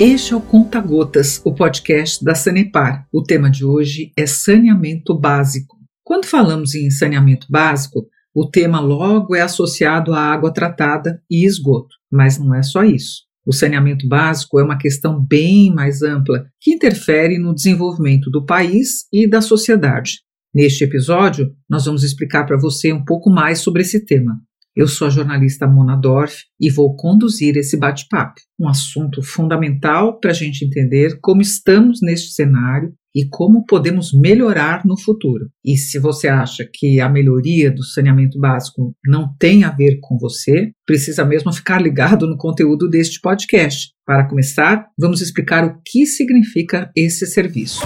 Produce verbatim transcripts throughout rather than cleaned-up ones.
Este é o Conta Gotas, o podcast da Sanepar. O tema de hoje é saneamento básico. Quando falamos em saneamento básico, o tema logo é associado à água tratada e esgoto, mas não é só isso. O saneamento básico é uma questão bem mais ampla, que interfere no desenvolvimento do país e da sociedade. Neste episódio, nós vamos explicar para você um pouco mais sobre esse tema. Eu sou a jornalista Mona Dorff e vou conduzir esse bate-papo, um assunto fundamental para a gente entender como estamos neste cenário e como podemos melhorar no futuro. E se você acha que a melhoria do saneamento básico não tem a ver com você, precisa mesmo ficar ligado no conteúdo deste podcast. Para começar, vamos explicar o que significa esse serviço.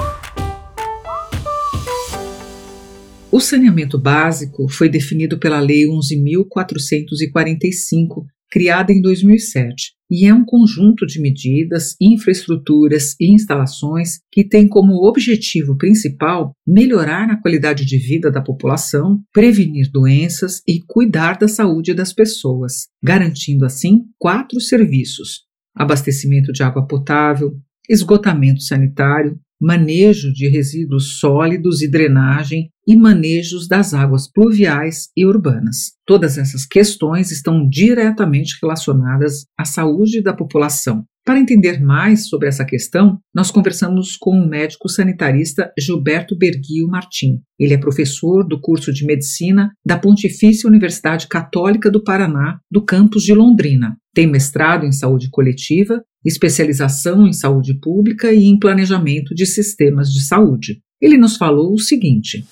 O saneamento básico foi definido pela Lei onze mil quatrocentos e quarenta e cinco, criada em dois mil e sete, e é um conjunto de medidas, infraestruturas e instalações que tem como objetivo principal melhorar a qualidade de vida da população, prevenir doenças e cuidar da saúde das pessoas, garantindo assim quatro serviços: abastecimento de água potável, esgotamento sanitário, manejo de resíduos sólidos e drenagem e manejos das águas pluviais e urbanas. Todas essas questões estão diretamente relacionadas à saúde da população. Para entender mais sobre essa questão, nós conversamos com o médico sanitarista Gilberto Berguio Martim. Ele é professor do curso de Medicina da Pontifícia Universidade Católica do Paraná, do campus de Londrina. Tem mestrado em Saúde Coletiva, especialização em saúde pública e em planejamento de sistemas de saúde. Ele nos falou o seguinte.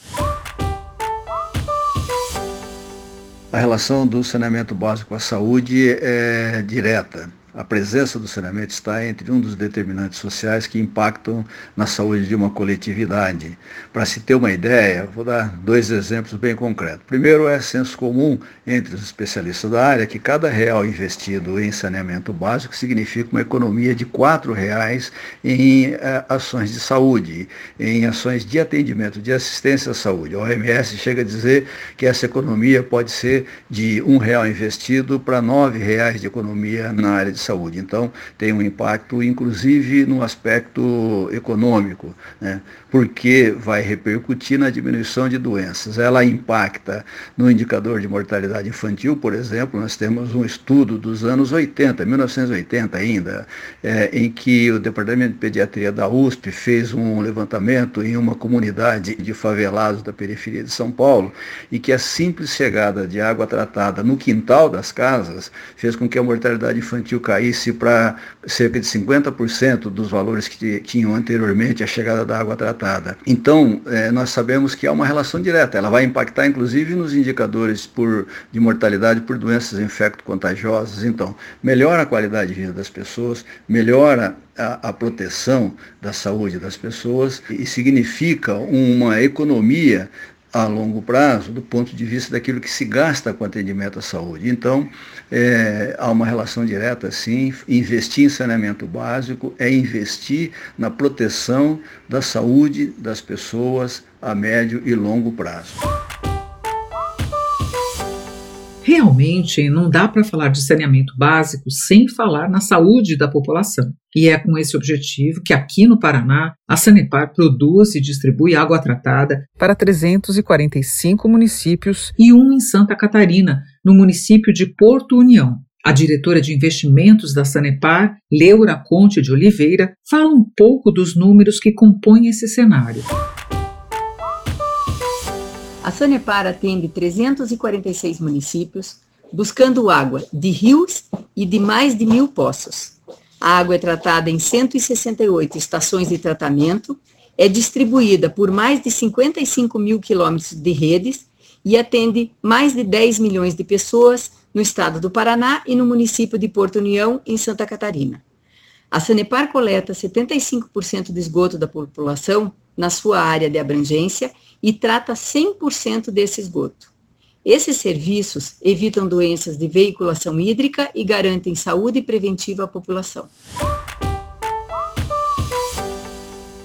A relação do saneamento básico à saúde é direta. A presença do saneamento está entre um dos determinantes sociais que impactam na saúde de uma coletividade. Para se ter uma ideia, vou dar dois exemplos bem concretos. Primeiro é senso comum entre os especialistas da área que cada real investido em saneamento básico significa uma economia de quatro reais em eh, ações de saúde, em ações de atendimento, de assistência à saúde. A O M S chega a dizer que essa economia pode ser de um real investido para nove reais de economia na área de saúde. Então, tem um impacto, inclusive, no aspecto econômico, né? Porque vai repercutir na diminuição de doenças. Ela impacta no indicador de mortalidade infantil, por exemplo. Nós temos um estudo dos anos oitenta, mil novecentos e oitenta ainda, é, em que o Departamento de Pediatria da U S P fez um levantamento em uma comunidade de favelados da periferia de São Paulo, e que a simples chegada de água tratada no quintal das casas fez com que a mortalidade infantil caísse para cerca de cinquenta por cento dos valores que tinham anteriormente a chegada da água tratada. Então, eh, nós sabemos que há uma relação direta. Ela vai impactar, inclusive, nos indicadores por, de mortalidade por doenças infecto-contagiosas. Então, melhora a qualidade de vida das pessoas, melhora a, a proteção da saúde das pessoas e significa uma economia a longo prazo, do ponto de vista daquilo que se gasta com atendimento à saúde. Então, é, há uma relação direta, sim. Investir em saneamento básico é investir na proteção da saúde das pessoas a médio e longo prazo. Realmente, não dá para falar de saneamento básico sem falar na saúde da população. E é com esse objetivo que aqui no Paraná, a Sanepar produz e distribui água tratada para trezentos e quarenta e cinco municípios e um em Santa Catarina, no município de Porto União. A diretora de investimentos da Sanepar, Leura Conte de Oliveira, fala um pouco dos números que compõem esse cenário. A Sanepar atende trezentos e quarenta e seis municípios, buscando água de rios e de mais de mil poços. A água é tratada em cento e sessenta e oito estações de tratamento, é distribuída por mais de cinquenta e cinco mil quilômetros de redes e atende mais de dez milhões de pessoas no estado do Paraná e no município de Porto União, em Santa Catarina. A Sanepar coleta setenta e cinco por cento do esgoto da população na sua área de abrangência e trata cem por cento desse esgoto. Esses serviços evitam doenças de veiculação hídrica e garantem saúde preventiva à população.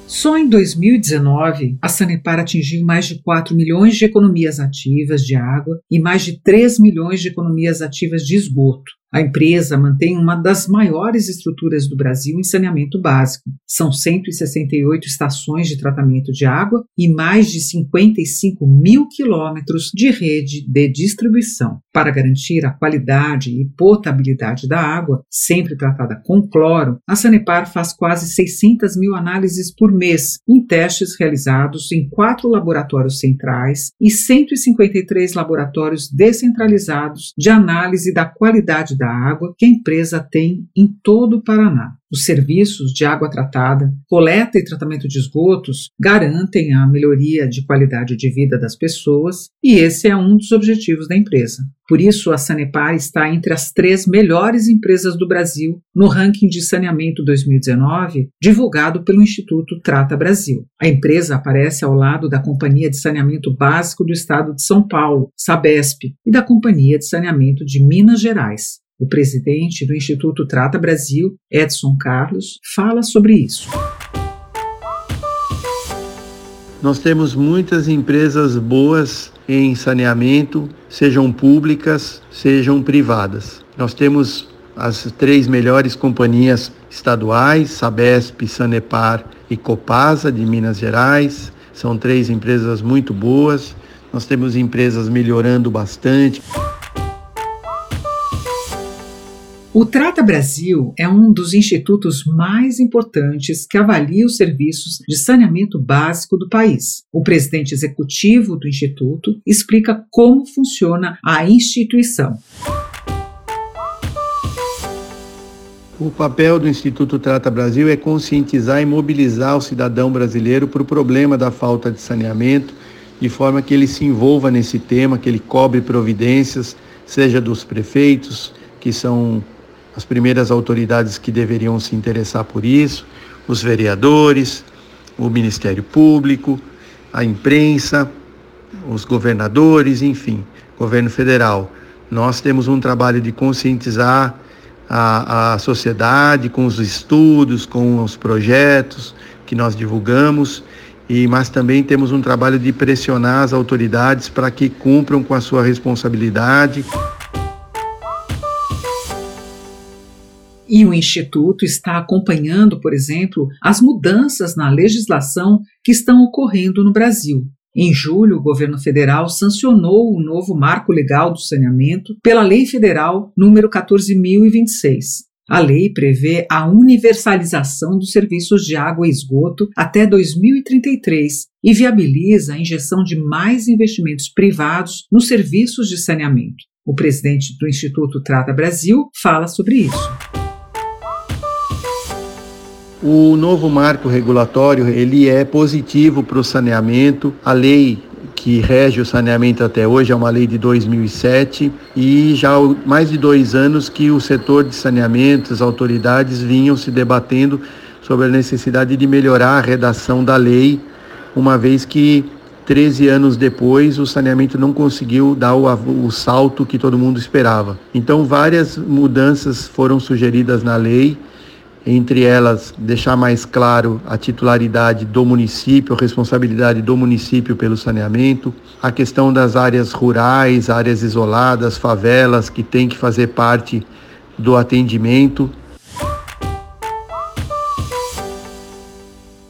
Só em dois mil e dezenove, a Sanepar atingiu mais de quatro milhões de economias ativas de água e mais de três milhões de economias ativas de esgoto. A empresa mantém uma das maiores estruturas do Brasil em saneamento básico. São cento e sessenta e oito estações de tratamento de água e mais de cinquenta e cinco mil quilômetros de rede de distribuição. Para garantir a qualidade e potabilidade da água, sempre tratada com cloro, a Sanepar faz quase seiscentas mil análises por mês, em testes realizados em quatro laboratórios centrais e cento e cinquenta e três laboratórios descentralizados de análise da qualidade da da água que a empresa tem em todo o Paraná. Os serviços de água tratada, coleta e tratamento de esgotos garantem a melhoria de qualidade de vida das pessoas e esse é um dos objetivos da empresa. Por isso, a Sanepar está entre as três melhores empresas do Brasil no ranking de saneamento dois mil e dezenove, divulgado pelo Instituto Trata Brasil. A empresa aparece ao lado da Companhia de Saneamento Básico do Estado de São Paulo, Sabesp, e da Companhia de Saneamento de Minas Gerais. O presidente do Instituto Trata Brasil, Edson Carlos, fala sobre isso. Nós temos muitas empresas boas em saneamento, sejam públicas, sejam privadas. Nós temos as três melhores companhias estaduais, Sabesp, Sanepar e Copasa, de Minas Gerais. São três empresas muito boas. Nós temos empresas melhorando bastante. O Trata Brasil é um dos institutos mais importantes que avalia os serviços de saneamento básico do país. O presidente executivo do instituto explica como funciona a instituição. O papel do Instituto Trata Brasil é conscientizar e mobilizar o cidadão brasileiro para o problema da falta de saneamento, de forma que ele se envolva nesse tema, que ele cobre providências, seja dos prefeitos, que são as primeiras autoridades que deveriam se interessar por isso, os vereadores, o Ministério Público, a imprensa, os governadores, enfim, governo federal. Nós temos um trabalho de conscientizar a, a sociedade com os estudos, com os projetos que nós divulgamos, e, mas também temos um trabalho de pressionar as autoridades para que cumpram com a sua responsabilidade. E o Instituto está acompanhando, por exemplo, as mudanças na legislação que estão ocorrendo no Brasil. Em julho, o governo federal sancionou o novo marco legal do saneamento pela Lei Federal nº catorze mil e vinte e seis. A lei prevê a universalização dos serviços de água e esgoto até dois mil e trinta e três e viabiliza a injeção de mais investimentos privados nos serviços de saneamento. O presidente do Instituto Trata Brasil fala sobre isso. O novo marco regulatório, ele é positivo para o saneamento. A lei que rege o saneamento até hoje é uma lei de dois mil e sete e já há mais de dois anos que o setor de saneamento, as autoridades vinham se debatendo sobre a necessidade de melhorar a redação da lei, uma vez que treze anos depois o saneamento não conseguiu dar o, o salto que todo mundo esperava. Então várias mudanças foram sugeridas na lei, entre elas deixar mais claro a titularidade do município, a responsabilidade do município pelo saneamento, a questão das áreas rurais, áreas isoladas, favelas, que tem que fazer parte do atendimento.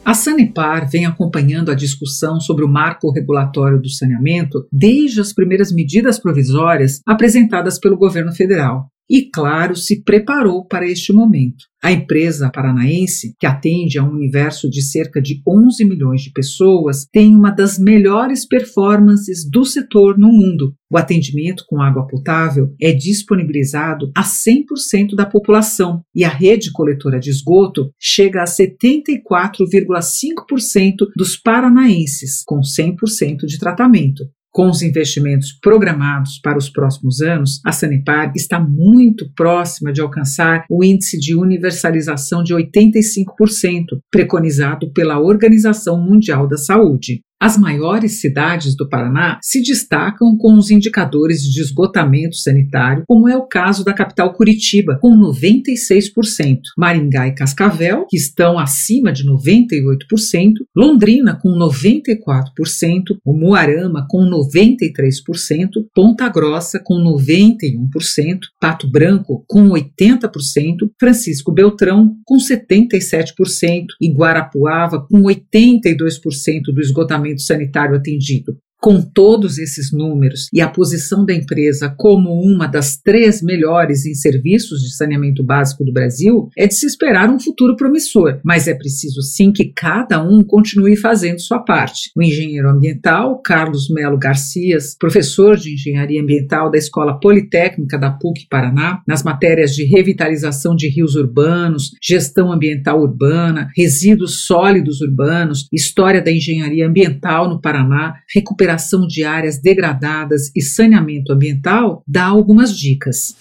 A Sanepar vem acompanhando a discussão sobre o marco regulatório do saneamento desde as primeiras medidas provisórias apresentadas pelo governo federal. E, claro, se preparou para este momento. A empresa paranaense, que atende a um universo de cerca de onze milhões de pessoas, tem uma das melhores performances do setor no mundo. O atendimento com água potável é disponibilizado a cem por cento da população e a rede coletora de esgoto chega a setenta e quatro vírgula cinco por cento dos paranaenses, com cem por cento de tratamento. Com os investimentos programados para os próximos anos, a Sanepar está muito próxima de alcançar o índice de universalização de oitenta e cinco por cento, preconizado pela Organização Mundial da Saúde. As maiores cidades do Paraná se destacam com os indicadores de esgotamento sanitário, como é o caso da capital Curitiba, com noventa e seis por cento, Maringá e Cascavel, que estão acima de noventa e oito por cento, Londrina com noventa e quatro por cento, o Umuarama com noventa e três por cento, Ponta Grossa com noventa e um por cento, Pato Branco com oitenta por cento, Francisco Beltrão com setenta e sete por cento e Guarapuava com oitenta e dois por cento do esgotamento sanitário atendido. Com todos esses números e a posição da empresa como uma das três melhores em serviços de saneamento básico do Brasil, é de se esperar um futuro promissor, mas é preciso sim que cada um continue fazendo sua parte. O engenheiro ambiental Carlos Melo Garcias, professor de engenharia ambiental da Escola Politécnica da P U C Paraná, nas matérias de revitalização de rios urbanos, gestão ambiental urbana, resíduos sólidos urbanos, história da engenharia ambiental no Paraná, recuperação de áreas degradadas e saneamento ambiental, dá algumas dicas.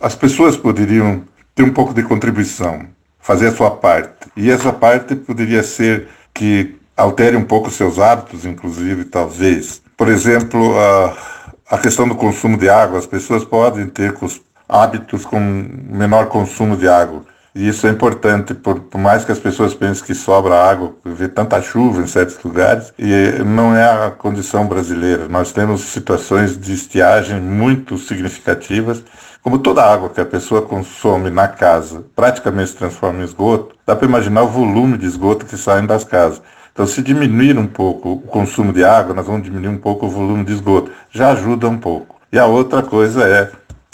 As pessoas poderiam ter um pouco de contribuição, fazer a sua parte. E essa parte poderia ser que altere um pouco seus hábitos, inclusive, talvez. Por exemplo, a, a questão do consumo de água. As pessoas podem ter hábitos com menor consumo de água. E isso é importante, por, por mais que as pessoas pensem que sobra água, vê tanta chuva em certos lugares, e não é a condição brasileira. Nós temos situações de estiagem muito significativas, como toda a água que a pessoa consome na casa praticamente se transforma em esgoto. Dá para imaginar o volume de esgoto que sai das casas. Então, se diminuir um pouco o consumo de água, nós vamos diminuir um pouco o volume de esgoto. Já ajuda um pouco. E a outra coisa é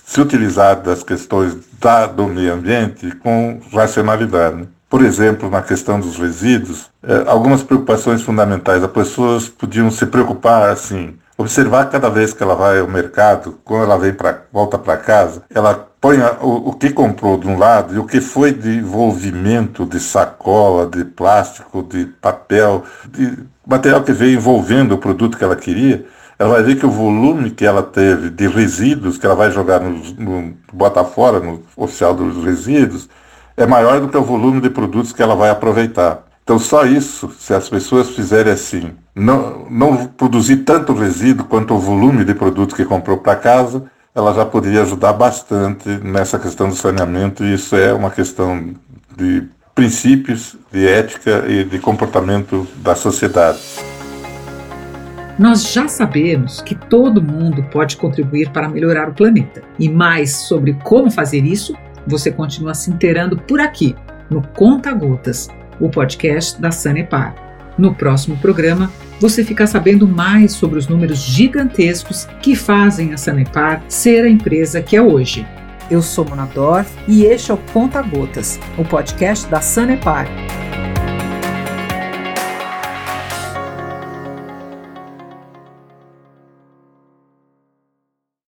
se utilizar das questões da, do meio ambiente com racionalidade. Né? Por exemplo, na questão dos resíduos, eh, algumas preocupações fundamentais. As pessoas podiam se preocupar, assim, observar cada vez que ela vai ao mercado, quando ela vem pra, volta para casa, ela põe a, o, o que comprou de um lado e o que foi de envolvimento de sacola, de plástico, de papel, de material que veio envolvendo o produto que ela queria. Ela vai ver que o volume que ela teve de resíduos, que ela vai jogar no, no bota fora, no oficial dos resíduos, é maior do que o volume de produtos que ela vai aproveitar. Então só isso, se as pessoas fizerem assim, não, não produzir tanto resíduo quanto o volume de produtos que comprou para casa, ela já poderia ajudar bastante nessa questão do saneamento, e isso é uma questão de princípios, de ética e de comportamento da sociedade. Nós já sabemos que todo mundo pode contribuir para melhorar o planeta. E mais sobre como fazer isso, você continua se inteirando por aqui, no Conta Gotas, o podcast da Sanepar. No próximo programa, você fica sabendo mais sobre os números gigantescos que fazem a Sanepar ser a empresa que é hoje. Eu sou Mona Dorff e este é o Conta Gotas, o podcast da Sanepar.